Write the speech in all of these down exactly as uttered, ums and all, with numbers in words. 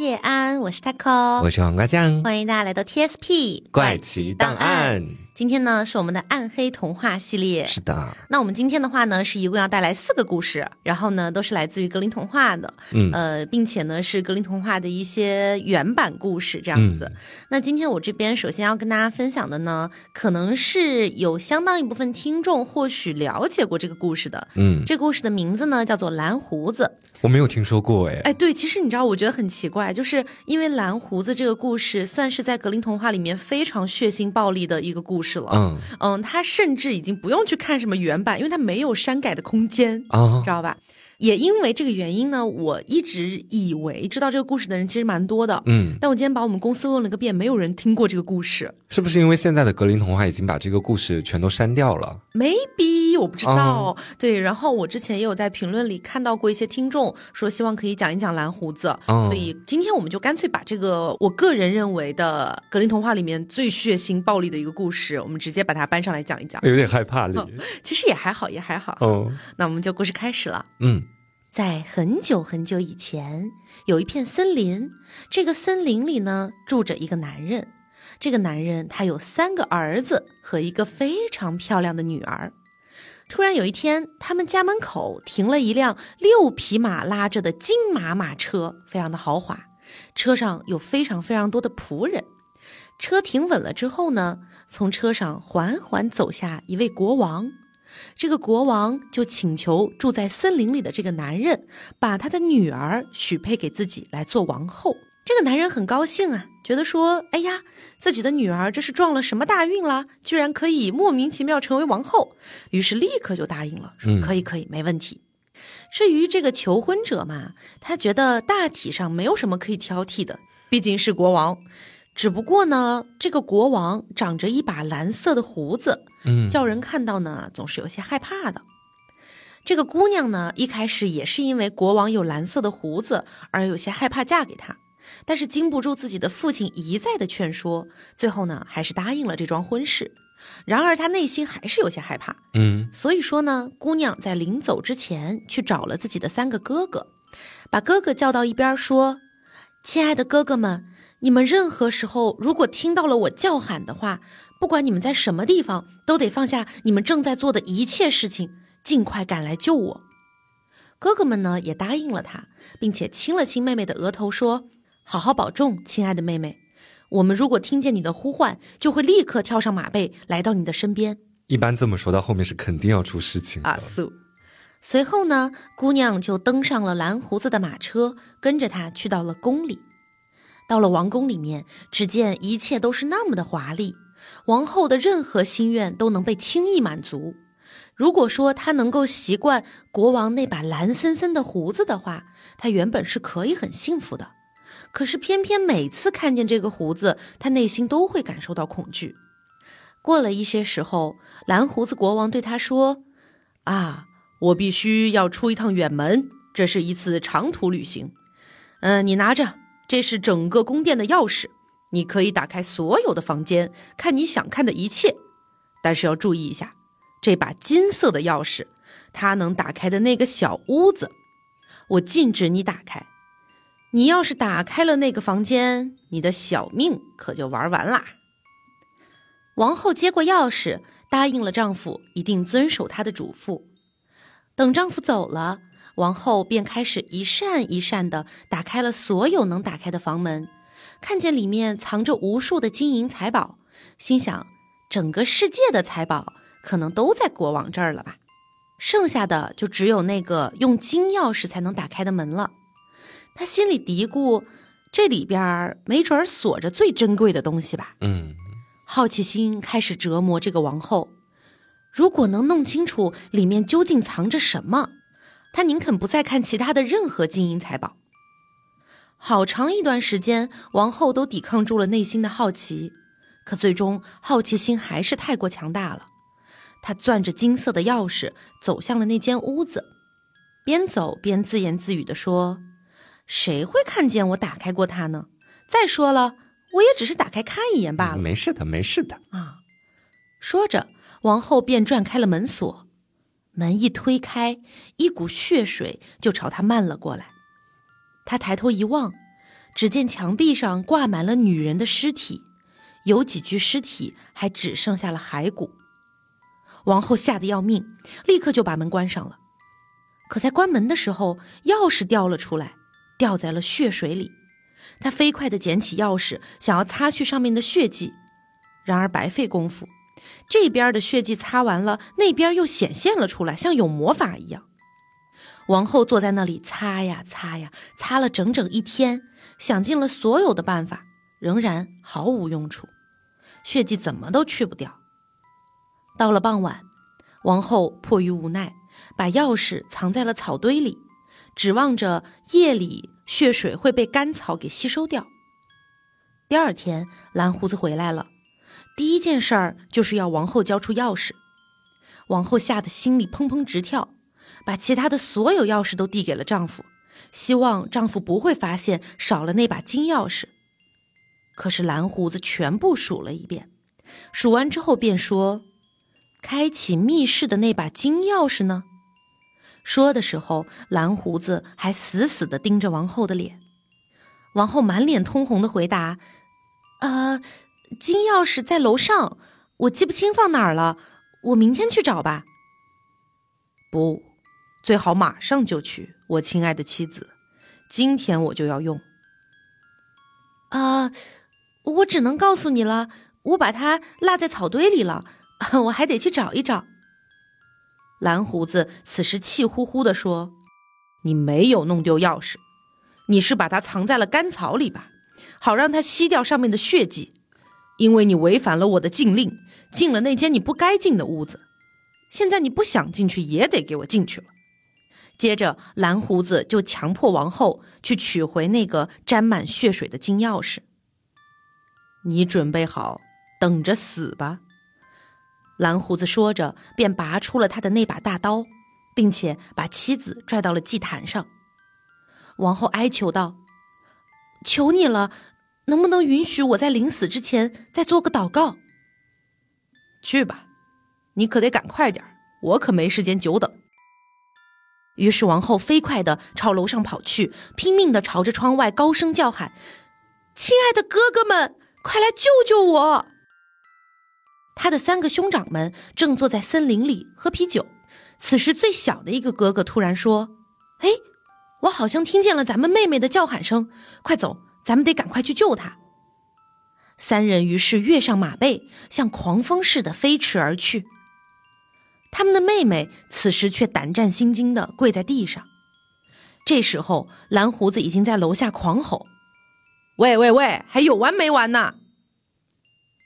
夜安，我是 T A K O， 我是黄瓜酱，欢迎大家来到 T S P 怪奇档案。今天呢是我们的暗黑童话系列，是的。那我们今天的话呢是一共要带来四个故事，然后呢都是来自于格林童话的，嗯呃，并且呢是格林童话的一些原版故事这样子、嗯。那今天我这边首先要跟大家分享的呢，可能是有相当一部分听众或许了解过这个故事的，嗯，这个故事的名字呢叫做蓝胡子。我没有听说过哎，哎对，其实你知道我觉得很奇怪，就是因为蓝胡子这个故事算是在格林童话里面非常血腥暴力的一个故事。嗯嗯，他甚至已经不用去看什么原版，因为他没有删改的空间、哦、知道吧。也因为这个原因呢，我一直以为知道这个故事的人其实蛮多的，嗯，但我今天把我们公司问了个遍，没有人听过这个故事。是不是因为现在的格林童话已经把这个故事全都删掉了 ？Maybe 我不知道、哦。对，然后我之前也有在评论里看到过一些听众说希望可以讲一讲蓝胡子，哦、所以今天我们就干脆把这个我个人认为的格林童话里面最血腥暴力的一个故事，我们直接把它搬上来讲一讲。有点害怕了、哦，其实也还好，也还好。哦，那我们就故事开始了。嗯。在很久很久以前，有一片森林，这个森林里呢住着一个男人，这个男人他有三个儿子和一个非常漂亮的女儿。突然有一天，他们家门口停了一辆六匹马拉着的金马马车，非常的豪华，车上有非常非常多的仆人。车停稳了之后呢，从车上缓缓走下一位国王，这个国王就请求住在森林里的这个男人把他的女儿许配给自己来做王后。这个男人很高兴啊，觉得说哎呀，自己的女儿这是撞了什么大运啦，居然可以莫名其妙成为王后，于是立刻就答应了，说可以可以没问题。至于这个求婚者嘛，他觉得大体上没有什么可以挑剔的，毕竟是国王。只不过呢，这个国王长着一把蓝色的胡子，嗯，叫人看到呢总是有些害怕的。这个姑娘呢，一开始也是因为国王有蓝色的胡子而有些害怕嫁给他，但是经不住自己的父亲一再的劝说，最后呢还是答应了这桩婚事。然而她内心还是有些害怕，嗯，所以说呢，姑娘在临走之前去找了自己的三个哥哥，把哥哥叫到一边说：“亲爱的哥哥们。”你们任何时候如果听到了我叫喊的话，不管你们在什么地方，都得放下你们正在做的一切事情，尽快赶来救我。哥哥们呢也答应了他，并且亲了亲妹妹的额头说：好好保重，亲爱的妹妹，我们如果听见你的呼唤，就会立刻跳上马背来到你的身边。一般这么说到后面是肯定要出事情的、啊、随后呢，姑娘就登上了蓝胡子的马车，跟着他去到了宫里。到了王宫里面，只见一切都是那么的华丽，王后的任何心愿都能被轻易满足。如果说她能够习惯国王那把蓝森森的胡子的话，她原本是可以很幸福的。可是偏偏每次看见这个胡子，她内心都会感受到恐惧。过了一些时候，蓝胡子国王对她说：啊，我必须要出一趟远门，这是一次长途旅行。嗯、呃，你拿着。这是整个宫殿的钥匙，你可以打开所有的房间，看你想看的一切。但是要注意一下，这把金色的钥匙，它能打开的那个小屋子，我禁止你打开。你要是打开了那个房间，你的小命可就玩完啦。王后接过钥匙，答应了丈夫一定遵守她的嘱咐。等丈夫走了，王后便开始一扇一扇地打开了所有能打开的房门，看见里面藏着无数的金银财宝，心想整个世界的财宝可能都在国王这儿了吧，剩下的就只有那个用金钥匙才能打开的门了。她心里嘀咕，这里边没准锁着最珍贵的东西吧。嗯，好奇心开始折磨这个王后，如果能弄清楚里面究竟藏着什么，他宁肯不再看其他的任何金银财宝。好长一段时间，王后都抵抗住了内心的好奇，可最终好奇心还是太过强大了。她攥着金色的钥匙走向了那间屋子，边走边自言自语地说：谁会看见我打开过它呢？再说了，我也只是打开看一眼罢了。没事的，没事的啊！说着，王后便转开了门锁，门一推开，一股血水就朝他漫了过来。他抬头一望，只见墙壁上挂满了女人的尸体，有几具尸体还只剩下了骸骨。王后吓得要命，立刻就把门关上了。可在关门的时候，钥匙掉了出来，掉在了血水里。她飞快地捡起钥匙，想要擦去上面的血迹，然而白费功夫，这边的血迹擦完了，那边又显现了出来，像有魔法一样。王后坐在那里擦呀擦呀，擦了整整一天，想尽了所有的办法，仍然毫无用处，血迹怎么都去不掉。到了傍晚，王后迫于无奈，把钥匙藏在了草堆里，指望着夜里血水会被干草给吸收掉。第二天，蓝胡子回来了，第一件事儿就是要王后交出钥匙。王后吓得心里砰砰直跳，把其他的所有钥匙都递给了丈夫，希望丈夫不会发现少了那把金钥匙。可是蓝胡子全部数了一遍，数完之后便说，开启密室的那把金钥匙呢？说的时候，蓝胡子还死死地盯着王后的脸。王后满脸通红地回答，呃，金钥匙在楼上，我记不清放哪儿了，我明天去找吧。不，最好马上就去，我亲爱的妻子，今天我就要用。啊、呃，我只能告诉你了，我把它落在草堆里了，我还得去找一找。蓝胡子此时气呼呼地说，你没有弄丢钥匙，你是把它藏在了干草里吧，好让它吸掉上面的血迹，因为你违反了我的禁令，进了那间你不该进的屋子，现在你不想进去也得给我进去了。接着蓝胡子就强迫王后去取回那个沾满血水的金钥匙。你准备好等着死吧。蓝胡子说着便拔出了他的那把大刀，并且把妻子拽到了祭坛上。王后哀求道，求你了，能不能允许我在临死之前再做个祷告？去吧，你可得赶快点，我可没时间久等。于是王后飞快地朝楼上跑去，拼命地朝着窗外高声叫喊，亲爱的哥哥们，快来救救我！他的三个兄长们正坐在森林里喝啤酒，此时最小的一个哥哥突然说，哎，我好像听见了咱们妹妹的叫喊声，快走，咱们得赶快去救她。三人于是跃上马背，像狂风似的飞驰而去。他们的妹妹此时却胆战心惊地跪在地上。这时候蓝胡子已经在楼下狂吼，喂喂喂，还有完没完呢？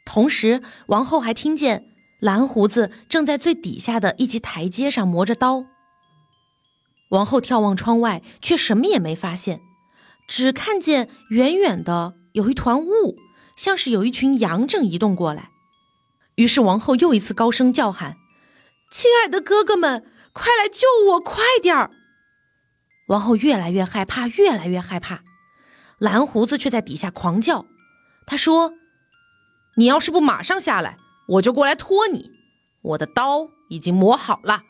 同时王后还听见蓝胡子正在最底下的一级台阶上磨着刀。王后眺望窗外，却什么也没发现，只看见远远的有一团雾，像是有一群羊正移动过来。于是王后又一次高声叫喊，亲爱的哥哥们，快来救我，快点儿！王后越来越害怕，越来越害怕。蓝胡子却在底下狂叫，他说，你要是不马上下来，我就过来拖你，我的刀已经磨好了。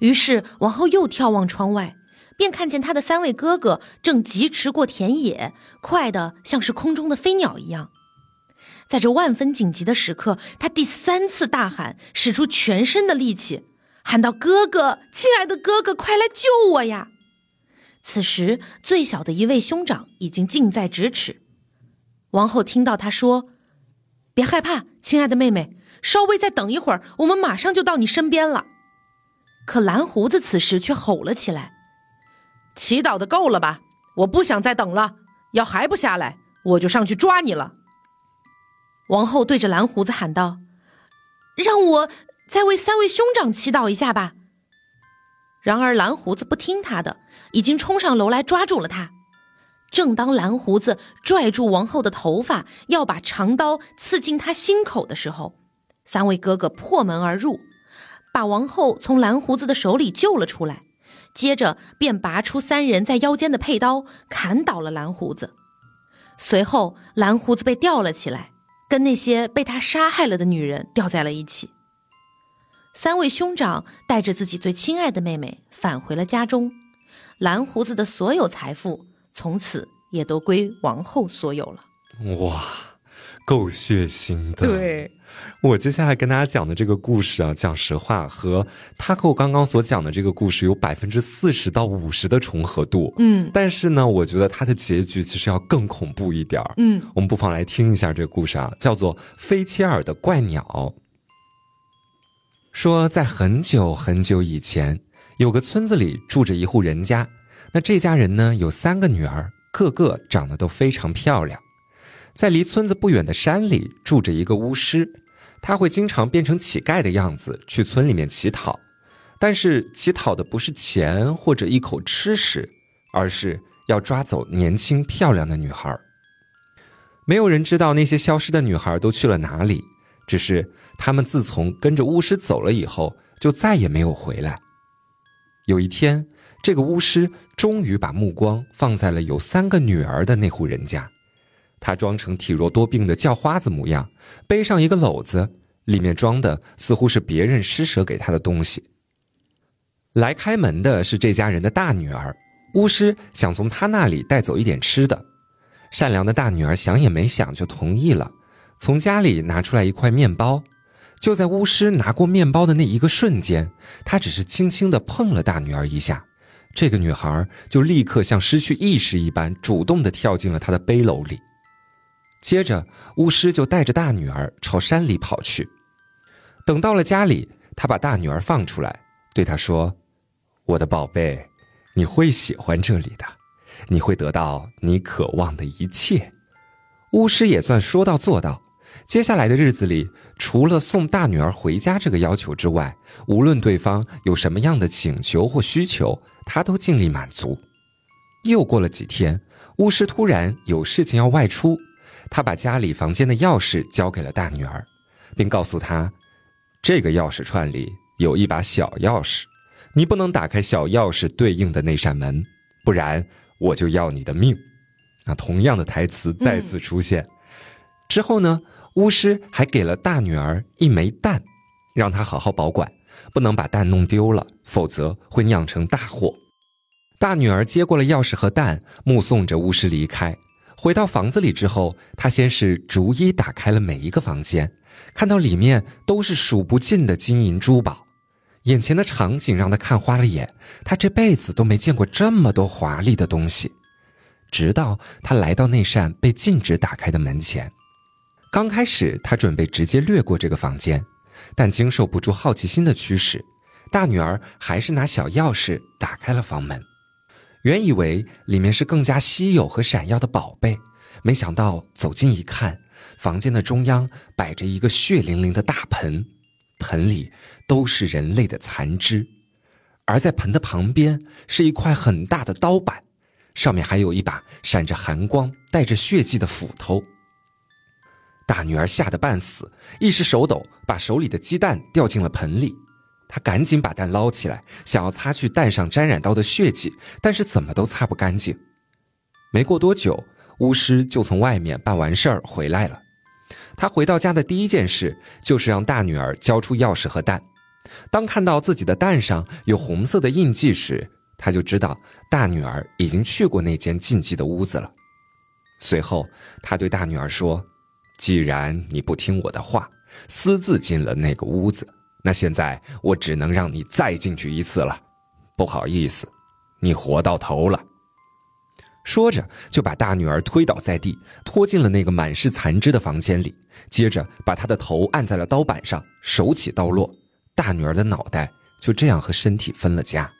于是王后又眺望窗外，便看见他的三位哥哥正疾驰过田野，快得像是空中的飞鸟一样。在这万分紧急的时刻，他第三次大喊，使出全身的力气，喊到，哥哥，亲爱的哥哥，快来救我呀！此时最小的一位兄长已经近在咫尺。王后听到他说，别害怕，亲爱的妹妹，稍微再等一会儿，我们马上就到你身边了。可蓝胡子此时却吼了起来，祈祷的够了吧，我不想再等了，要还不下来，我就上去抓你了。王后对着蓝胡子喊道，让我再为三位兄长祈祷一下吧。然而蓝胡子不听他的，已经冲上楼来抓住了他。正当蓝胡子拽住王后的头发，要把长刀刺进他心口的时候，三位哥哥破门而入，把王后从蓝胡子的手里救了出来，接着便拔出三人在腰间的佩刀，砍倒了蓝胡子。随后蓝胡子被吊了起来，跟那些被他杀害了的女人掉在了一起。三位兄长带着自己最亲爱的妹妹返回了家中，蓝胡子的所有财富从此也都归王后所有了。哇，够血腥的。对，我接下来跟大家讲的这个故事啊，讲实话和 T A K O 刚刚所讲的这个故事有 百分之四十到百分之五十 的重合度。嗯，但是呢我觉得它的结局其实要更恐怖一点。嗯，我们不妨来听一下这个故事啊，叫做菲切尔的怪鸟。说在很久很久以前，有个村子里住着一户人家，那这家人呢有三个女儿，个个长得都非常漂亮。在离村子不远的山里住着一个巫师，他会经常变成乞丐的样子去村里面乞讨，但是乞讨的不是钱或者一口吃食，而是要抓走年轻漂亮的女孩。没有人知道那些消失的女孩都去了哪里，只是他们自从跟着巫师走了以后就再也没有回来。有一天，这个巫师终于把目光放在了有三个女儿的那户人家，他装成体弱多病的叫花子模样，背上一个篓子，里面装的似乎是别人施舍给他的东西。来开门的是这家人的大女儿，巫师想从她那里带走一点吃的。善良的大女儿想也没想就同意了，从家里拿出来一块面包。就在巫师拿过面包的那一个瞬间，他只是轻轻地碰了大女儿一下，这个女孩就立刻像失去意识一般主动地跳进了他的背篓里。接着巫师就带着大女儿朝山里跑去。等到了家里，他把大女儿放出来，对她说，我的宝贝，你会喜欢这里的，你会得到你渴望的一切。巫师也算说到做到，接下来的日子里，除了送大女儿回家这个要求之外，无论对方有什么样的请求或需求，他都尽力满足。又过了几天，巫师突然有事情要外出，他把家里房间的钥匙交给了大女儿，并告诉她，这个钥匙串里有一把小钥匙，你不能打开小钥匙对应的那扇门，不然我就要你的命。啊，同样的台词再次出现。嗯，之后呢，巫师还给了大女儿一枚蛋，让她好好保管，不能把蛋弄丢了，否则会酿成大祸。大女儿接过了钥匙和蛋，目送着巫师离开。回到房子里之后，他先是逐一打开了每一个房间，看到里面都是数不尽的金银珠宝，眼前的场景让他看花了眼，他这辈子都没见过这么多华丽的东西。直到他来到那扇被禁止打开的门前，刚开始他准备直接掠过这个房间，但经受不住好奇心的驱使，大女儿还是拿小钥匙打开了房门。原以为里面是更加稀有和闪耀的宝贝，没想到走近一看，房间的中央摆着一个血淋淋的大盆，盆里都是人类的残肢，而在盆的旁边是一块很大的刀板，上面还有一把闪着寒光带着血迹的斧头。大女儿吓得半死，一时手抖，把手里的鸡蛋掉进了盆里。他赶紧把蛋捞起来，想要擦去蛋上沾染到的血迹，但是怎么都擦不干净。没过多久，巫师就从外面办完事儿回来了。他回到家的第一件事就是让大女儿交出钥匙和蛋。当看到自己的蛋上有红色的印记时，他就知道大女儿已经去过那间禁忌的屋子了。随后，他对大女儿说，既然你不听我的话，私自进了那个屋子，那现在我只能让你再进去一次了，不好意思，你活到头了。说着就把大女儿推倒在地，拖进了那个满是残肢的房间里，接着把她的头按在了刀板上，手起刀落，大女儿的脑袋就这样和身体分了家。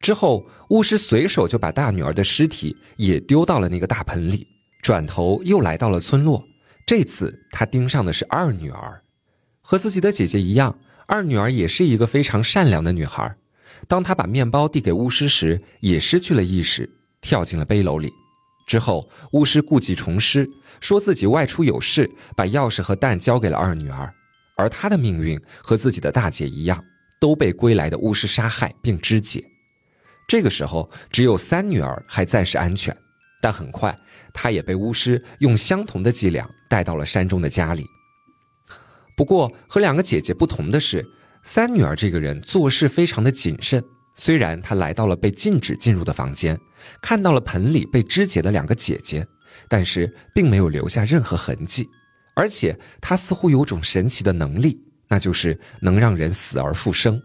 之后巫师随手就把大女儿的尸体也丢到了那个大盆里，转头又来到了村落，这次他盯上的是二女儿。和自己的姐姐一样，二女儿也是一个非常善良的女孩。当她把面包递给巫师时，也失去了意识，跳进了背篓里。之后巫师故技重施，说自己外出有事，把钥匙和蛋交给了二女儿。而她的命运和自己的大姐一样，都被归来的巫师杀害并肢解。这个时候只有三女儿还暂时安全，但很快她也被巫师用相同的伎俩带到了山中的家里。不过和两个姐姐不同的是，三女儿这个人做事非常的谨慎，虽然他来到了被禁止进入的房间，看到了盆里被肢解的两个姐姐，但是并没有留下任何痕迹，而且他似乎有种神奇的能力，那就是能让人死而复生。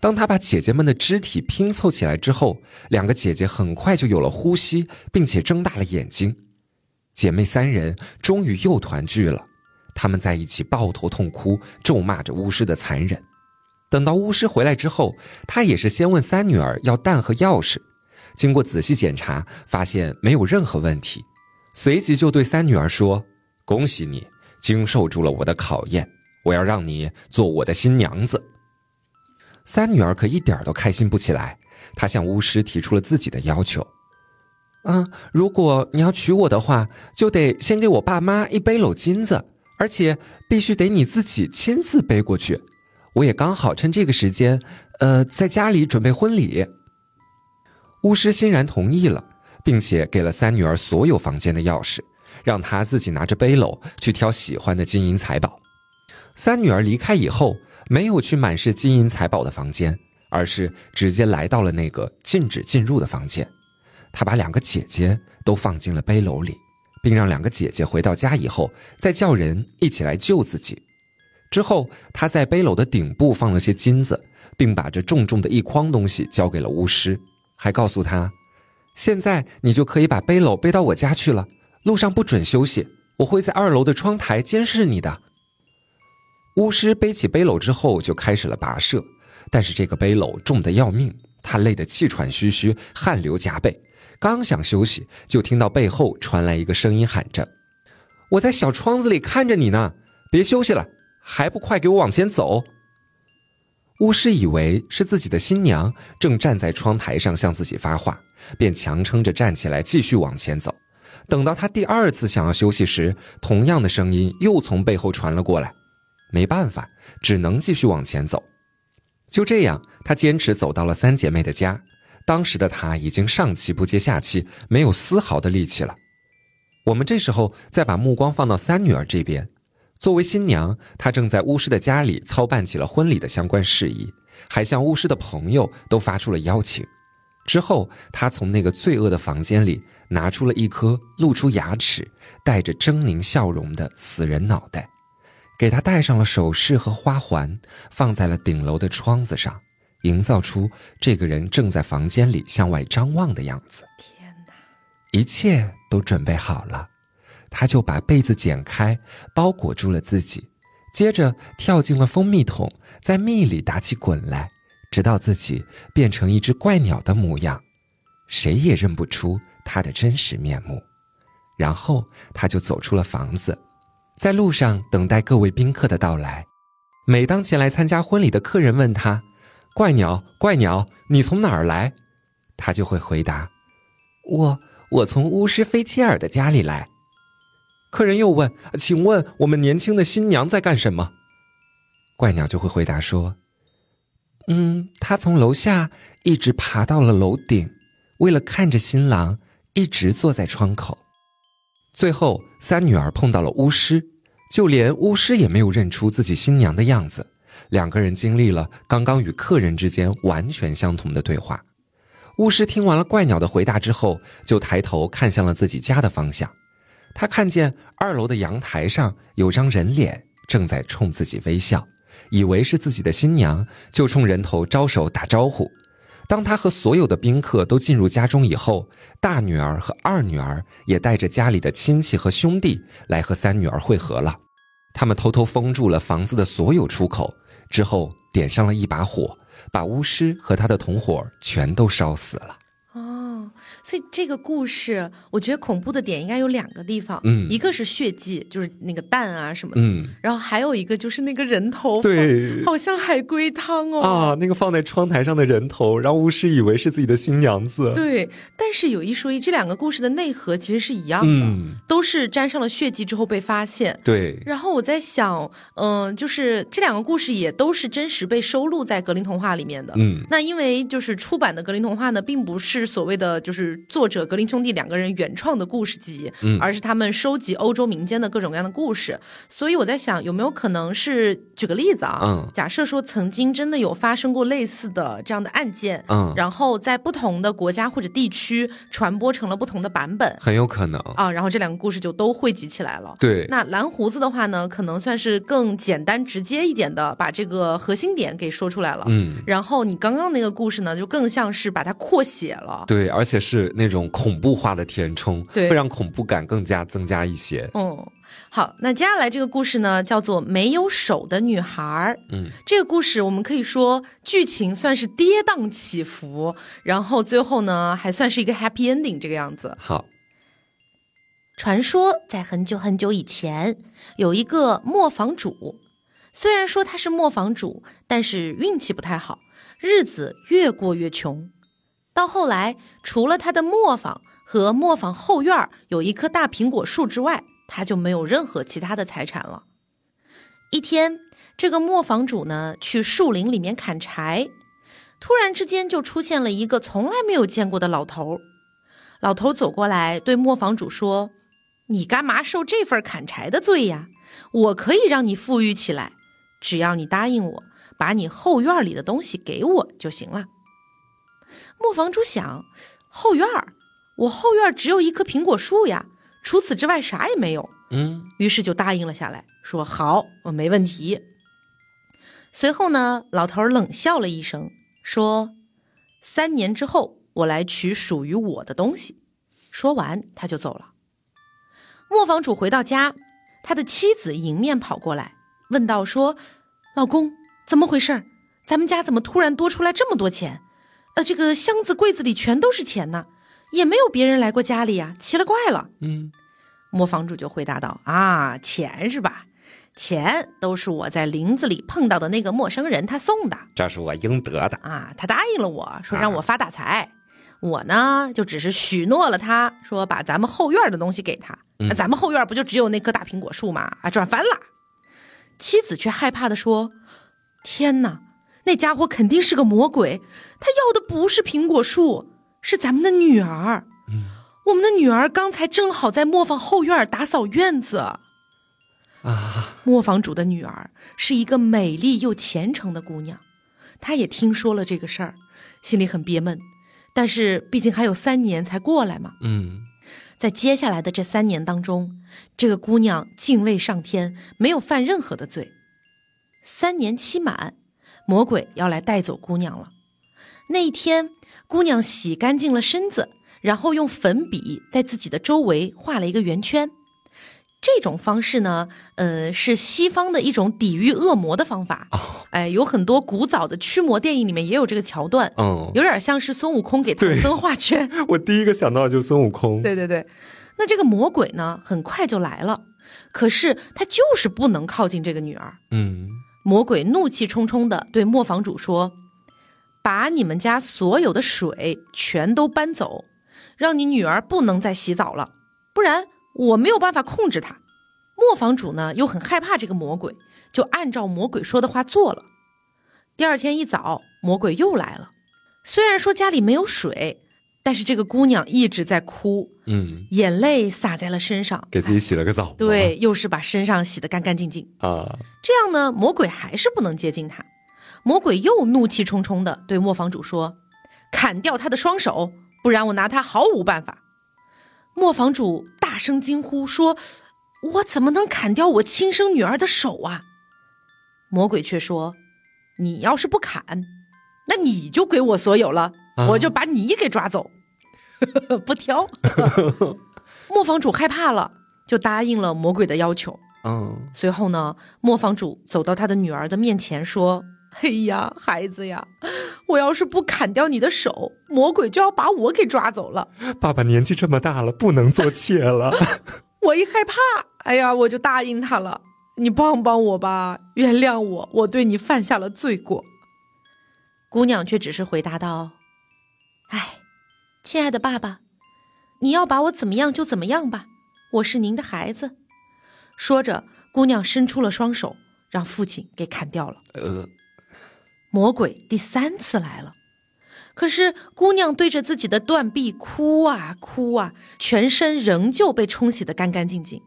当他把姐姐们的肢体拼凑起来之后，两个姐姐很快就有了呼吸，并且睁大了眼睛。姐妹三人终于又团聚了，她们在一起抱头痛哭，咒骂着巫师的残忍。等到巫师回来之后，他也是先问三女儿要蛋和钥匙，经过仔细检查，发现没有任何问题，随即就对三女儿说：恭喜你，经受住了我的考验，我要让你做我的新娘子。三女儿可一点都开心不起来，她向巫师提出了自己的要求。啊，如果你要娶我的话，就得先给我爸妈一背篓金子，而且必须得你自己亲自背过去。我也刚好趁这个时间，呃，在家里准备婚礼。巫师欣然同意了，并且给了三女儿所有房间的钥匙，让她自己拿着背篓去挑喜欢的金银财宝。三女儿离开以后，没有去满是金银财宝的房间，而是直接来到了那个禁止进入的房间。她把两个姐姐都放进了背篓里，并让两个姐姐回到家以后，再叫人一起来救自己。之后，她在背篓的顶部放了些金子，并把这重重的一筐东西交给了巫师，还告诉她：现在你就可以把背篓背到我家去了，路上不准休息，我会在二楼的窗台监视你的。巫师背起背篓之后就开始了跋涉，但是这个背篓重得要命，他累得气喘吁吁，汗流浃背，刚想休息，就听到背后传来一个声音喊着：我在小窗子里看着你呢，别休息了，还不快给我往前走。巫师以为是自己的新娘正站在窗台上向自己发话，便强撑着站起来继续往前走。等到他第二次想要休息时，同样的声音又从背后传了过来，没办法，只能继续往前走。就这样，他坚持走到了三姐妹的家。当时的他已经上气不接下气，没有丝毫的力气了。我们这时候再把目光放到三女儿这边，作为新娘，她正在巫师的家里操办起了婚礼的相关事宜，还向巫师的朋友都发出了邀请。之后，她从那个罪恶的房间里拿出了一颗露出牙齿、带着狰狞笑容的死人脑袋，给她戴上了首饰和花环，放在了顶楼的窗子上，营造出这个人正在房间里向外张望的样子。天哪！一切都准备好了，她就把被子剪开，包裹住了自己，接着跳进了蜂蜜桶，在蜜里打起滚来，直到自己变成一只怪鸟的模样，谁也认不出她的真实面目。然后她就走出了房子，在路上等待各位宾客的到来。每当前来参加婚礼的客人问他：怪鸟，怪鸟，你从哪儿来？他就会回答：我我从巫师菲切尔的家里来。客人又问：请问我们年轻的新娘在干什么？怪鸟就会回答说：嗯，她从楼下一直爬到了楼顶，为了看着新郎，一直坐在窗口。最后，三女儿碰到了巫师，就连巫师也没有认出自己新娘的样子。两个人经历了刚刚与客人之间完全相同的对话。巫师听完了怪鸟的回答之后，就抬头看向了自己家的方向。他看见二楼的阳台上有张人脸正在冲自己微笑，以为是自己的新娘，就冲人头招手打招呼。当他和所有的宾客都进入家中以后，大女儿和二女儿也带着家里的亲戚和兄弟来和三女儿会合了。他们偷偷封住了房子的所有出口，之后点上了一把火，把巫师和他的同伙全都烧死了。哦，所以这个故事我觉得恐怖的点应该有两个地方，嗯，一个是血迹，就是那个蛋啊什么的，嗯，然后还有一个就是那个人头，对，好像海龟汤哦啊，那个放在窗台上的人头让巫师以为是自己的新娘子。对，但是有一说一，这两个故事的内核其实是一样的，嗯，都是沾上了血迹之后被发现。对，然后我在想，嗯、呃，就是这两个故事也都是真实被收录在格林童话里面的，嗯，那因为就是出版的格林童话呢，并不是所谓的的就是作者格林兄弟两个人原创的故事集，嗯，而是他们收集欧洲民间的各种各样的故事。所以我在想有没有可能是，举个例子啊，嗯，假设说曾经真的有发生过类似的这样的案件，嗯，然后在不同的国家或者地区传播成了不同的版本，很有可能啊，然后这两个故事就都汇集起来了。对，那蓝胡子的话呢可能算是更简单直接一点的把这个核心点给说出来了，嗯，然后你刚刚那个故事呢就更像是把它扩写了。对，而且是那种恐怖化的填充，对，会让恐怖感更加增加一些。嗯，好，那接下来这个故事呢叫做没有手的女孩。嗯，这个故事我们可以说剧情算是跌宕起伏，然后最后呢还算是一个 happy ending 这个样子。好，传说在很久很久以前有一个磨坊主，虽然说他是磨坊主，但是运气不太好，日子越过越穷。到后来除了他的磨坊和磨坊后院有一棵大苹果树之外，他就没有任何其他的财产了。一天，这个磨坊主呢去树林里面砍柴，突然之间就出现了一个从来没有见过的老头。老头走过来对磨坊主说，你干嘛受这份砍柴的罪呀？我可以让你富裕起来，只要你答应我，把你后院里的东西给我就行了。磨坊主想，后院？我后院只有一棵苹果树呀，除此之外啥也没有。嗯，于是就答应了下来，说好，我没问题。随后呢，老头冷笑了一声，说三年之后我来取属于我的东西。说完他就走了。磨坊主回到家，他的妻子迎面跑过来问道说，老公，怎么回事？咱们家怎么突然多出来这么多钱？呃，这个箱子柜子里全都是钱呢，也没有别人来过家里呀，奇了怪了。嗯，磨坊主就回答道，啊，钱是吧？钱都是我在林子里碰到的那个陌生人他送的，这是我应得的啊。他答应了我，说让我发大财，啊，我呢就只是许诺了他，说把咱们后院的东西给他，嗯，咱们后院不就只有那棵大苹果树吗？啊，赚翻了。妻子却害怕地说，天哪，那家伙肯定是个魔鬼，他要的不是苹果树，是咱们的女儿，嗯，我们的女儿刚才正好在磨坊后院打扫院子啊。磨坊主的女儿是一个美丽又虔诚的姑娘，她也听说了这个事儿，心里很憋闷，但是毕竟还有三年才过来嘛。嗯，在接下来的这三年当中，这个姑娘敬畏上天，没有犯任何的罪。三年期满，魔鬼要来带走姑娘了。那一天，姑娘洗干净了身子，然后用粉笔在自己的周围画了一个圆圈。这种方式呢，呃，是西方的一种抵御恶魔的方法。Oh. 哎，有很多古早的驱魔电影里面也有这个桥段。嗯， oh. 有点像是孙悟空给唐僧画圈。我第一个想到的就是孙悟空。对对对，那这个魔鬼呢，很快就来了，可是他就是不能靠近这个女儿。嗯，魔鬼怒气冲冲地对磨坊主说：“把你们家所有的水全都搬走，让你女儿不能再洗澡了，不然。”我没有办法控制他。磨坊主呢又很害怕这个魔鬼，就按照魔鬼说的话做了。第二天一早，魔鬼又来了。虽然说家里没有水，但是这个姑娘一直在哭，嗯，眼泪洒在了身上，给自己洗了个澡，哎，对，又是把身上洗得干干净净啊。这样呢，魔鬼还是不能接近她。魔鬼又怒气冲冲地对磨坊主说：“砍掉她的双手，不然我拿她毫无办法。”磨坊主大声惊呼说，我怎么能砍掉我亲生女儿的手啊？魔鬼却说，你要是不砍，那你就归我所有了，啊，我就把你给抓走。不挑。磨坊主害怕了，就答应了魔鬼的要求。嗯，随后呢，磨坊主走到他的女儿的面前说，哎呀，孩子呀，我要是不砍掉你的手，魔鬼就要把我给抓走了。爸爸年纪这么大了，不能做妾了。我一害怕，哎呀，我就答应他了。你帮帮我吧，原谅我，我对你犯下了罪过。姑娘却只是回答道：“哎，亲爱的爸爸，你要把我怎么样就怎么样吧，我是您的孩子。”说着，姑娘伸出了双手，让父亲给砍掉了。呃。魔鬼第三次来了，可是姑娘对着自己的断臂哭啊哭啊，全身仍旧被冲洗得干干净净。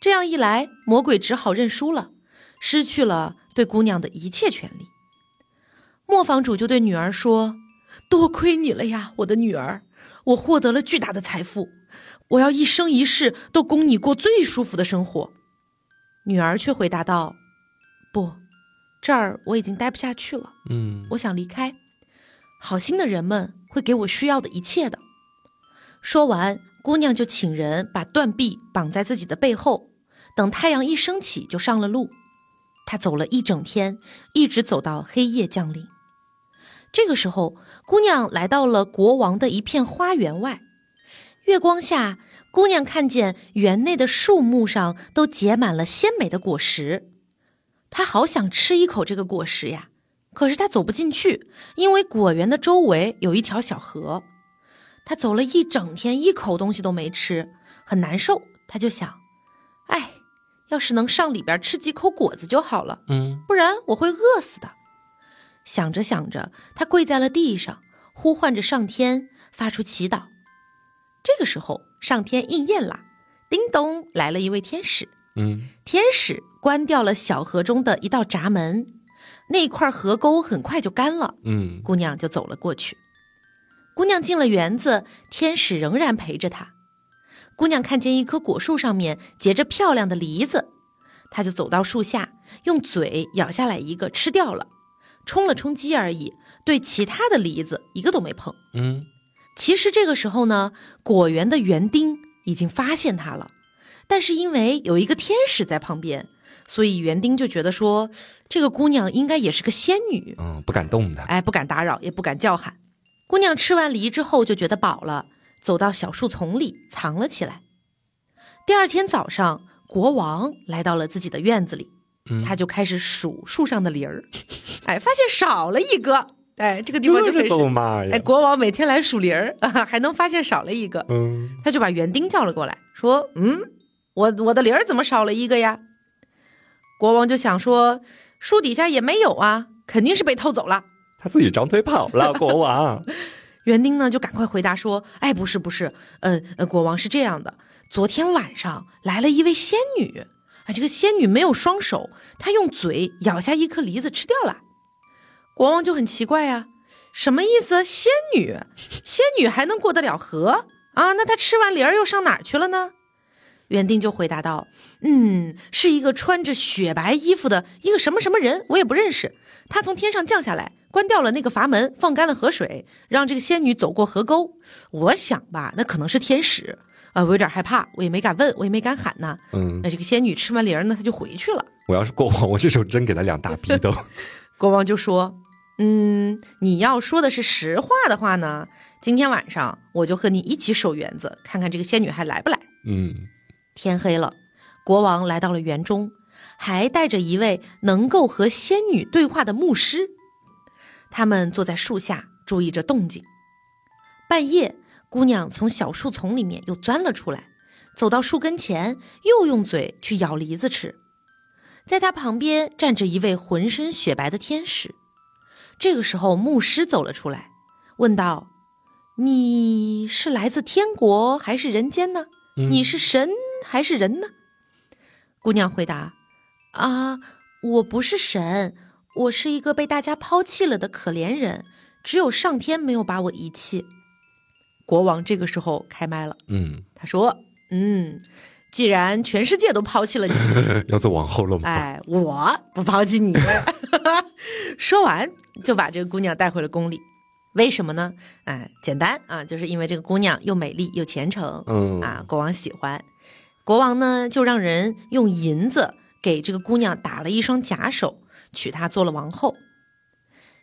这样一来，魔鬼只好认输了，失去了对姑娘的一切权利。磨坊主就对女儿说：多亏你了呀，我的女儿，我获得了巨大的财富，我要一生一世都供你过最舒服的生活。女儿却回答道：不，这儿我已经待不下去了，嗯，我想离开，好心的人们会给我需要的一切的。说完，姑娘就请人把断臂绑在自己的背后，等太阳一升起就上了路。她走了一整天，一直走到黑夜降临。这个时候，姑娘来到了国王的一片花园外。月光下，姑娘看见园内的树木上都结满了鲜美的果实。她好想吃一口这个果实呀，可是她走不进去，因为果园的周围有一条小河。她走了一整天，一口东西都没吃，很难受。她就想，哎，要是能上里边吃几口果子就好了，嗯，不然我会饿死的。想着想着，他跪在了地上，呼唤着上天，发出祈祷。这个时候，上天应验了，叮咚，来了一位天使。嗯，天使关掉了小河中的一道闸门，那块河沟很快就干了。嗯，姑娘就走了过去。姑娘进了园子，天使仍然陪着她。姑娘看见一棵果树上面结着漂亮的梨子，她就走到树下，用嘴咬下来一个，吃掉了。冲了冲击而已，对其他的梨子一个都没碰。嗯，其实这个时候呢，果园的园丁已经发现他了，但是因为有一个天使在旁边，所以园丁就觉得说，这个姑娘应该也是个仙女，嗯，不敢动她，哎，不敢打扰，也不敢叫喊。姑娘吃完梨之后就觉得饱了，走到小树丛里藏了起来。第二天早上，国王来到了自己的院子里。他就开始数树上的梨儿，哎，发现少了一个，哎，这个地方就开始，哎，国王每天来数梨儿，还能发现少了一个，嗯，他就把园丁叫了过来，说，嗯，我我的梨儿怎么少了一个呀？国王就想说，树底下也没有啊，肯定是被偷走了，他自己长腿跑了，国王。园丁呢就赶快回答说，哎，不是不是，呃，呃国王是这样的，昨天晚上来了一位仙女。啊，这个仙女没有双手，她用嘴咬下一颗梨子吃掉了。国王就很奇怪啊，什么意思？仙女，仙女还能过得了河啊？那她吃完梨儿又上哪儿去了呢？园丁就回答道：嗯，是一个穿着雪白衣服的一个什么什么人，我也不认识。他从天上降下来，关掉了那个阀门，放干了河水，让这个仙女走过河沟。我想吧，那可能是天使。啊，我有点害怕，我也没敢问，我也没敢喊呢。嗯，那这个仙女吃完梨儿呢，她就回去了。我要是国王，我这时候真给她两大逼斗。国王就说：“嗯，你要说的是实话的话呢，今天晚上我就和你一起守园子，看看这个仙女还来不来。”嗯，天黑了，国王来到了园中，还带着一位能够和仙女对话的牧师。他们坐在树下，注意着动静。半夜。姑娘从小树丛里面又钻了出来，走到树根前，又用嘴去咬梨子吃。在她旁边站着一位浑身雪白的天使。这个时候，牧师走了出来，问道：“你是来自天国还是人间呢？嗯、你是神还是人呢？”姑娘回答：“啊，我不是神，我是一个被大家抛弃了的可怜人，只有上天没有把我遗弃。”国王这个时候开麦了，嗯，他说：“嗯，既然全世界都抛弃了你，要做王后了吗？哎，我不抛弃你。”说完就把这个姑娘带回了宫里。为什么呢？哎，简单啊，就是因为这个姑娘又美丽又虔诚，嗯啊，国王喜欢。国王呢就让人用银子给这个姑娘打了一双假手，娶她做了王后。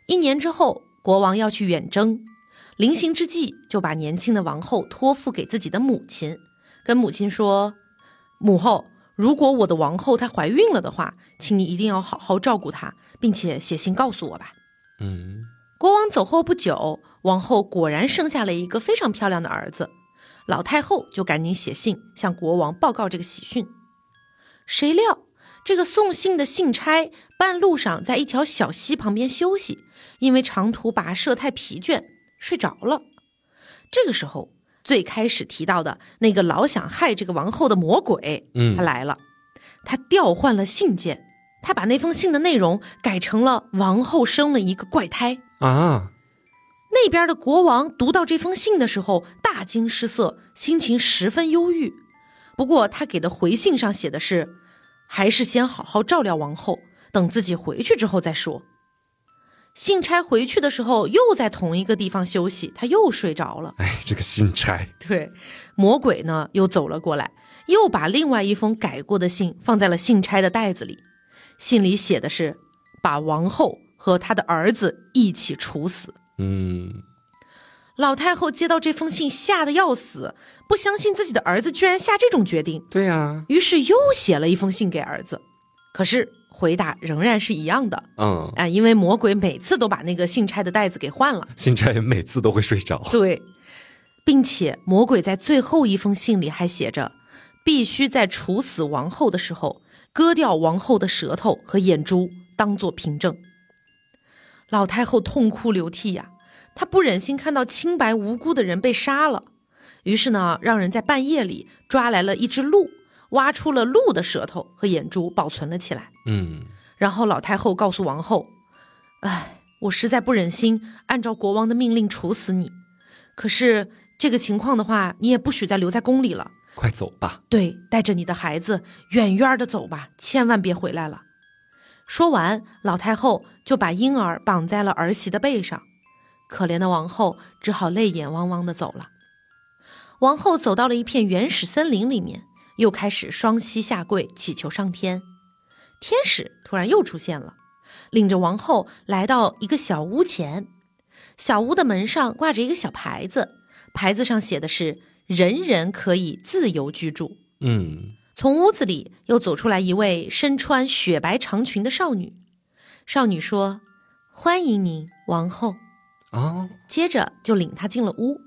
一年之后，国王要去远征。临行之际，就把年轻的王后托付给自己的母亲，跟母亲说：“母后，如果我的王后她怀孕了的话，请你一定要好好照顾她，并且写信告诉我吧。”嗯。国王走后不久，王后果然生下了一个非常漂亮的儿子，老太后就赶紧写信向国王报告这个喜讯。谁料这个送信的信差半路上在一条小溪旁边休息，因为长途跋涉太疲倦。睡着了。这个时候最开始提到的那个老想害这个王后的魔鬼，嗯，他来了，他调换了信件，他把那封信的内容改成了王后生了一个怪胎啊。那边的国王读到这封信的时候大惊失色，心情十分忧郁。不过他给的回信上写的是，还是先好好照料王后，等自己回去之后再说。信差回去的时候又在同一个地方休息，他又睡着了。哎，这个信差。对，魔鬼呢又走了过来，又把另外一封改过的信放在了信差的袋子里。信里写的是把王后和他的儿子一起处死。嗯，老太后接到这封信吓得要死，不相信自己的儿子居然下这种决定。对啊，于是又写了一封信给儿子，可是回答仍然是一样的。嗯，哎，因为魔鬼每次都把那个信差的袋子给换了，信差每次都会睡着。对，并且魔鬼在最后一封信里还写着，必须在处死王后的时候割掉王后的舌头和眼珠当作凭证。老太后痛哭流涕呀、啊，她不忍心看到清白无辜的人被杀了，于是呢，让人在半夜里抓来了一只鹿，挖出了鹿的舌头和眼珠，保存了起来。嗯，然后老太后告诉王后：“哎，我实在不忍心按照国王的命令处死你，可是这个情况的话，你也不许再留在宫里了，快走吧。对，带着你的孩子远远的走吧，千万别回来了。”说完，老太后就把婴儿绑在了儿媳的背上，可怜的王后只好泪眼汪汪地走了。王后走到了一片原始森林里面，又开始双膝下跪祈求上天。天使突然又出现了，领着王后来到一个小屋前，小屋的门上挂着一个小牌子，牌子上写的是人人可以自由居住。嗯，从屋子里又走出来一位身穿雪白长裙的少女，少女说：“欢迎您，王后。”啊，接着就领她进了屋。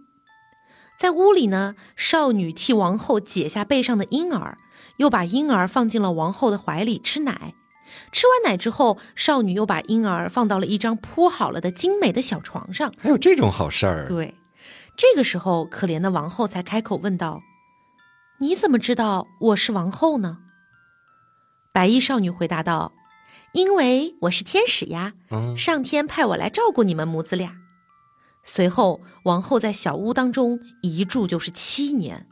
在屋里呢，少女替王后解下背上的婴儿，又把婴儿放进了王后的怀里吃奶。吃完奶之后，少女又把婴儿放到了一张铺好了的精美的小床上。还有这种好事儿？对，这个时候可怜的王后才开口问道：“你怎么知道我是王后呢？”白衣少女回答道：“因为我是天使呀，上天派我来照顾你们母子俩。”随后，王后在小屋当中一住就是七年，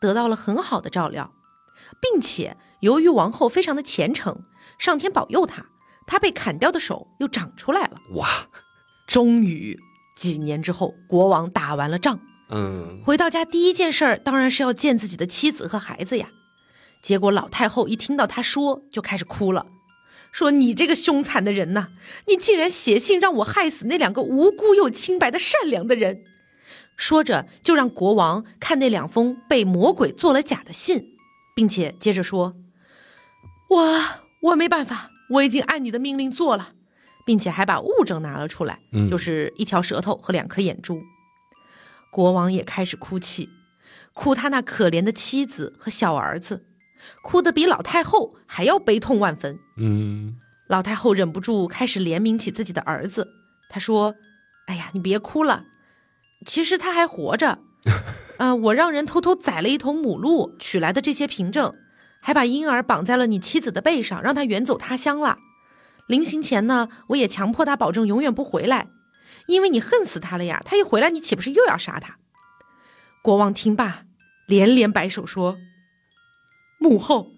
得到了很好的照料，并且由于王后非常的虔诚，上天保佑她，她被砍掉的手又长出来了。哇！终于，几年之后，国王打完了仗。嗯，回到家第一件事儿当然是要见自己的妻子和孩子呀。结果老太后一听到他说就开始哭了，说：“你这个凶残的人呐、啊，你竟然写信让我害死那两个无辜又清白的善良的人。”说着就让国王看那两封被魔鬼做了假的信，并且接着说：“我我没办法，我已经按你的命令做了。”并且还把物证拿了出来，嗯、就是一条舌头和两颗眼珠。国王也开始哭泣，哭他那可怜的妻子和小儿子，哭得比老太后还要悲痛万分。嗯，老太后忍不住开始怜悯起自己的儿子，她说：“哎呀，你别哭了，其实他还活着。啊、呃，我让人偷偷宰了一头母鹿，取来的这些凭证，还把婴儿绑在了你妻子的背上，让他远走他乡了。临行前呢，我也强迫他保证永远不回来。因为你恨死他了呀，他一回来你岂不是又要杀他？”国王听罢连连摆手说：“母后，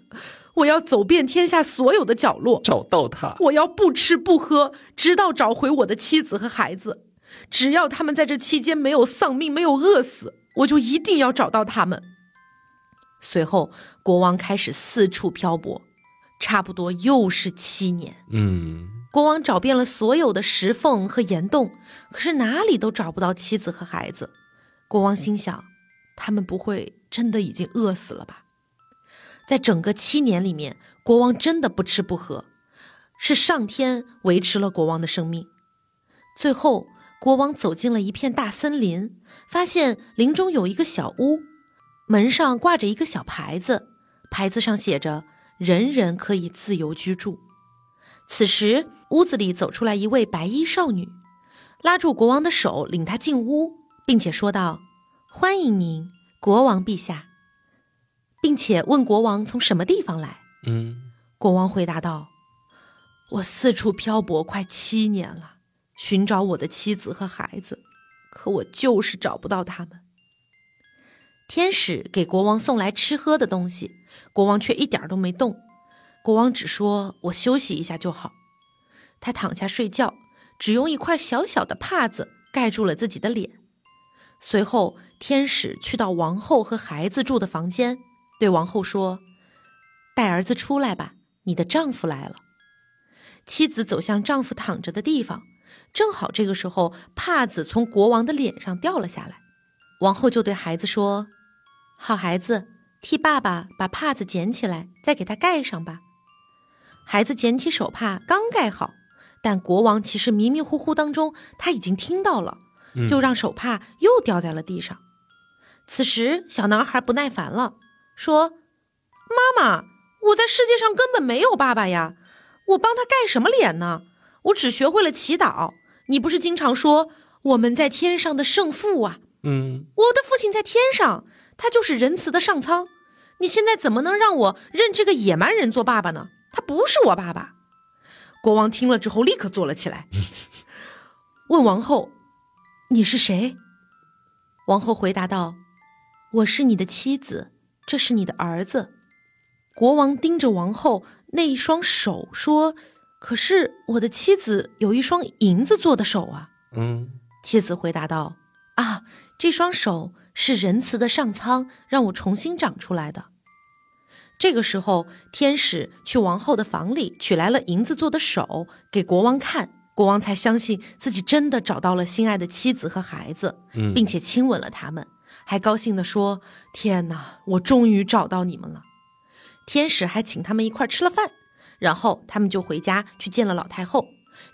我要走遍天下所有的角落找到他，我要不吃不喝，直到找回我的妻子和孩子，只要他们在这期间没有丧命，没有饿死，我就一定要找到他们。”随后国王开始四处漂泊，差不多又是七年。嗯，国王找遍了所有的石缝和岩洞，可是哪里都找不到妻子和孩子。国王心想，他们不会真的已经饿死了吧？在整个七年里面，国王真的不吃不喝，是上天维持了国王的生命。最后，国王走进了一片大森林，发现林中有一个小屋，门上挂着一个小牌子，牌子上写着人人可以自由居住。此时屋子里走出来一位白衣少女，拉住国王的手领他进屋，并且说道：欢迎您，国王陛下。并且问国王从什么地方来。嗯，国王回答道：我四处漂泊快七年了，寻找我的妻子和孩子，可我就是找不到他们。天使给国王送来吃喝的东西，国王却一点都没动。国王只说：我休息一下就好。他躺下睡觉，只用一块小小的帕子盖住了自己的脸。随后天使去到王后和孩子住的房间，对王后说：带儿子出来吧，你的丈夫来了。妻子走向丈夫躺着的地方，正好这个时候帕子从国王的脸上掉了下来。王后就对孩子说：好孩子，替爸爸把帕子捡起来，再给他盖上吧。孩子捡起手帕刚盖好，但国王其实迷迷糊糊当中他已经听到了，就让手帕又掉在了地上。嗯、此时小男孩不耐烦了，说：妈妈，我在世界上根本没有爸爸呀，我帮他盖什么脸呢？我只学会了祈祷。你不是经常说我们在天上的圣父啊？嗯，我的父亲在天上，他就是仁慈的上苍。你现在怎么能让我认这个野蛮人做爸爸呢？他不是我爸爸。国王听了之后立刻坐了起来，问王后：你是谁？王后回答道：我是你的妻子，这是你的儿子。国王盯着王后那一双手说：可是我的妻子有一双银子做的手啊。嗯，妻子回答道：啊，这双手是仁慈的上苍让我重新长出来的。这个时候天使去王后的房里取来了银子做的手给国王看，国王才相信自己真的找到了心爱的妻子和孩子，并且亲吻了他们，还高兴地说：天哪，我终于找到你们了。天使还请他们一块吃了饭，然后他们就回家去见了老太后。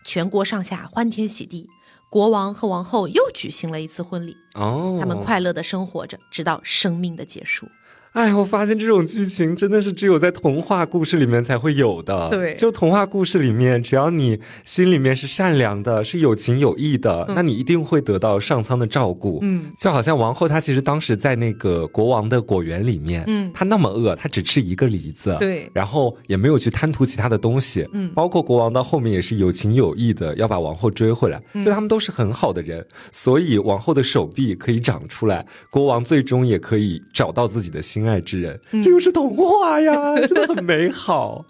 全国上下欢天喜地，国王和王后又举行了一次婚礼。哦，他们快乐地生活着，直到生命的结束。哎，我发现这种剧情真的是只有在童话故事里面才会有的。对，就童话故事里面，只要你心里面是善良的，是有情有义的、嗯、那你一定会得到上苍的照顾。嗯，就好像王后她其实当时在那个国王的果园里面，嗯，她那么饿，她只吃一个梨子，对，然后也没有去贪图其他的东西。嗯，包括国王到后面也是有情有义的要把王后追回来，所以、嗯、他们都是很好的人，所以王后的手臂可以长出来，国王最终也可以找到自己的心爱之人，这又是童话呀、嗯、真的很美好。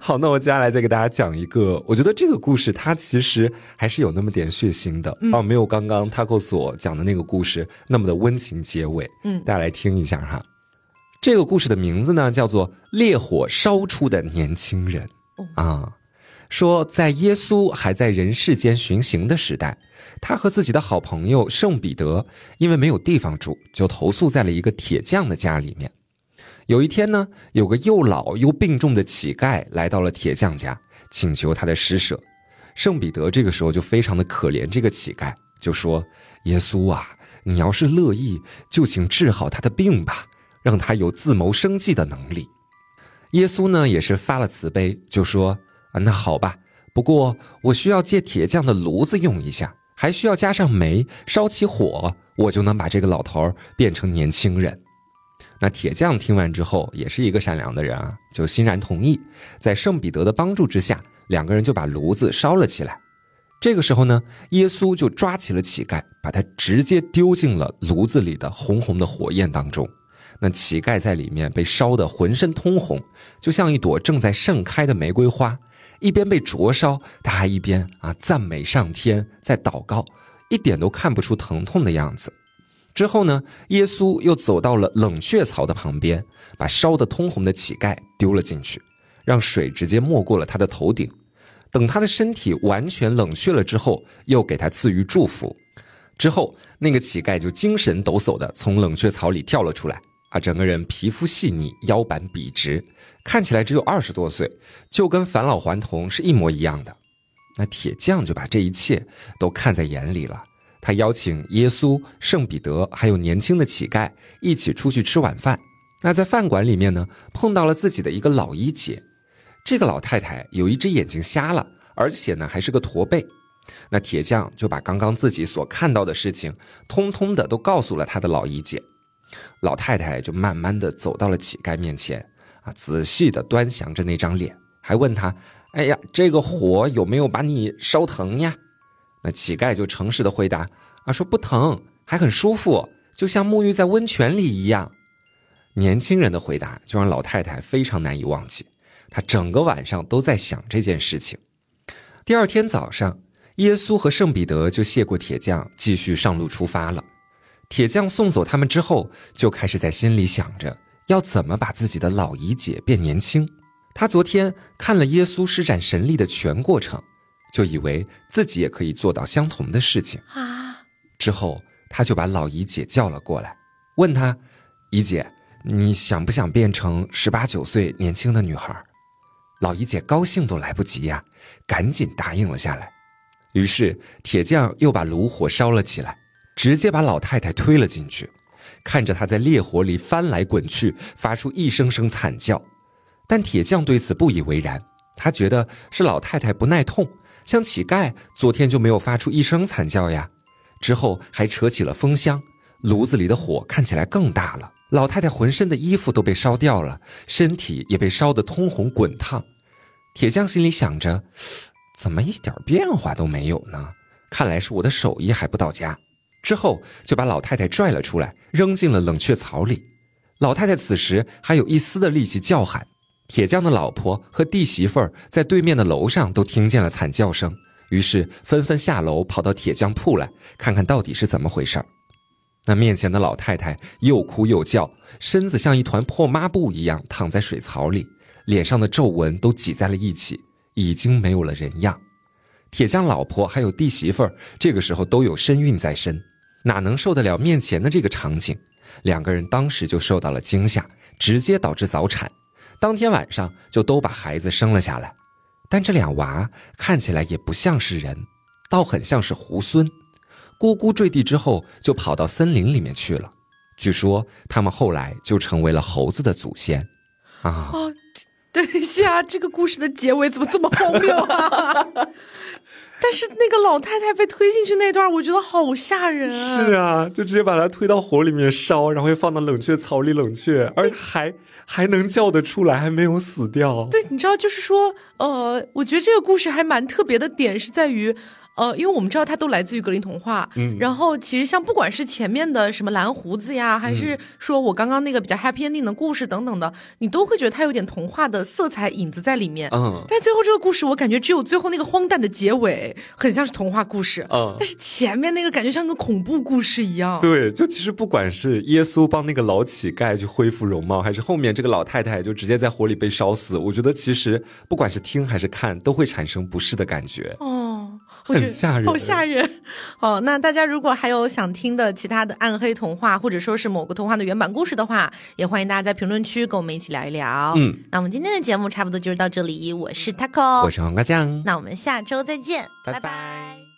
好，那我接下来再给大家讲一个，我觉得这个故事它其实还是有那么点血腥的、嗯、啊，没有刚刚 T A K O 所讲的那个故事那么的温情结尾。嗯，大家来听一下哈。这个故事的名字呢叫做《烈火烧出的年轻人》。啊，说在耶稣还在人世间巡行的时代，他和自己的好朋友圣彼得因为没有地方住，就投宿在了一个铁匠的家里面。有一天呢，有个又老又病重的乞丐来到了铁匠家，请求他的施舍。圣彼得这个时候就非常的可怜这个乞丐，就说：耶稣啊，你要是乐意，就请治好他的病吧，让他有自谋生计的能力。耶稣呢也是发了慈悲，就说：啊，那好吧，不过我需要借铁匠的炉子用一下，还需要加上煤，烧起火，我就能把这个老头变成年轻人。那铁匠听完之后也是一个善良的人啊，就欣然同意。在圣彼得的帮助之下，两个人就把炉子烧了起来。这个时候呢，耶稣就抓起了乞丐，把他直接丢进了炉子里的红红的火焰当中。那乞丐在里面被烧得浑身通红，就像一朵正在盛开的玫瑰花，一边被灼烧，他还一边啊赞美上天，在祷告，一点都看不出疼痛的样子。之后呢，耶稣又走到了冷却槽的旁边，把烧得通红的乞丐丢了进去，让水直接没过了他的头顶。等他的身体完全冷却了之后，又给他赐予祝福。之后那个乞丐就精神抖擞地从冷却槽里跳了出来啊，整个人皮肤细腻，腰板笔直，看起来只有二十多岁，就跟返老还童是一模一样的。那铁匠就把这一切都看在眼里了，他邀请耶稣、圣彼得还有年轻的乞丐一起出去吃晚饭。那在饭馆里面呢，碰到了自己的一个老姨姐，这个老太太有一只眼睛瞎了，而且呢还是个驼背。那铁匠就把刚刚自己所看到的事情通通的都告诉了他的老姨姐。老太太就慢慢的走到了乞丐面前啊，仔细的端详着那张脸，还问他，哎呀，这个火有没有把你烧疼呀？那乞丐就诚实的回答啊，说不疼，还很舒服，就像沐浴在温泉里一样。年轻人的回答就让老太太非常难以忘记，她整个晚上都在想这件事情。第二天早上，耶稣和圣彼得就谢过铁匠，继续上路出发了。铁匠送走他们之后，就开始在心里想着要怎么把自己的老姨姐变年轻。他昨天看了耶稣施展神力的全过程，就以为自己也可以做到相同的事情啊。之后他就把老姨姐叫了过来，问她，姨姐，你想不想变成十八九岁年轻的女孩？老姨姐高兴都来不及呀、啊，赶紧答应了下来。于是铁匠又把炉火烧了起来，直接把老太太推了进去，看着她在烈火里翻来滚去，发出一声声惨叫。但铁匠对此不以为然，他觉得是老太太不耐痛，像乞丐昨天就没有发出一声惨叫呀。之后还扯起了风箱，炉子里的火看起来更大了，老太太浑身的衣服都被烧掉了，身体也被烧得通红滚烫。铁匠心里想着，怎么一点变化都没有呢？看来是我的手艺还不到家。之后就把老太太拽了出来，扔进了冷却槽里。老太太此时还有一丝的力气叫喊，铁匠的老婆和弟媳妇儿在对面的楼上都听见了惨叫声，于是纷纷下楼跑到铁匠铺来，看看到底是怎么回事儿。那面前的老太太又哭又叫，身子像一团破抹布一样躺在水槽里，脸上的皱纹都挤在了一起，已经没有了人样。铁匠老婆还有弟媳妇儿这个时候都有身孕在身，哪能受得了面前的这个场景？两个人当时就受到了惊吓，直接导致早产，当天晚上就都把孩子生了下来。但这俩娃看起来也不像是人，倒很像是猢狲。咕咕坠地之后就跑到森林里面去了，据说他们后来就成为了猴子的祖先啊、哦！等一下，这个故事的结尾怎么这么荒谬啊？但是那个老太太被推进去那段我觉得好吓人。是啊，就直接把她推到火里面烧，然后又放到冷却槽里冷却，而还还能叫得出来，还没有死掉。对，你知道就是说呃，我觉得这个故事还蛮特别的点是在于呃，因为我们知道它都来自于格林童话、嗯、然后其实像不管是前面的什么蓝胡子呀，还是说我刚刚那个比较 happy ending 的故事等等的、嗯、你都会觉得它有点童话的色彩影子在里面、嗯、但是最后这个故事我感觉只有最后那个荒诞的结尾很像是童话故事、嗯、但是前面那个感觉像个恐怖故事一样。对，就其实不管是耶稣帮那个老乞丐去恢复容貌，还是后面这个老太太就直接在火里被烧死，我觉得其实不管是听还是看都会产生不适的感觉。哦，很吓人，好吓人。好，那大家如果还有想听的其他的暗黑童话，或者说是某个童话的原版故事的话，也欢迎大家在评论区跟我们一起聊一聊。嗯，那我们今天的节目差不多就是到这里。我是 T A K O， 我是黄瓜酱，那我们下周再见，拜拜。拜拜。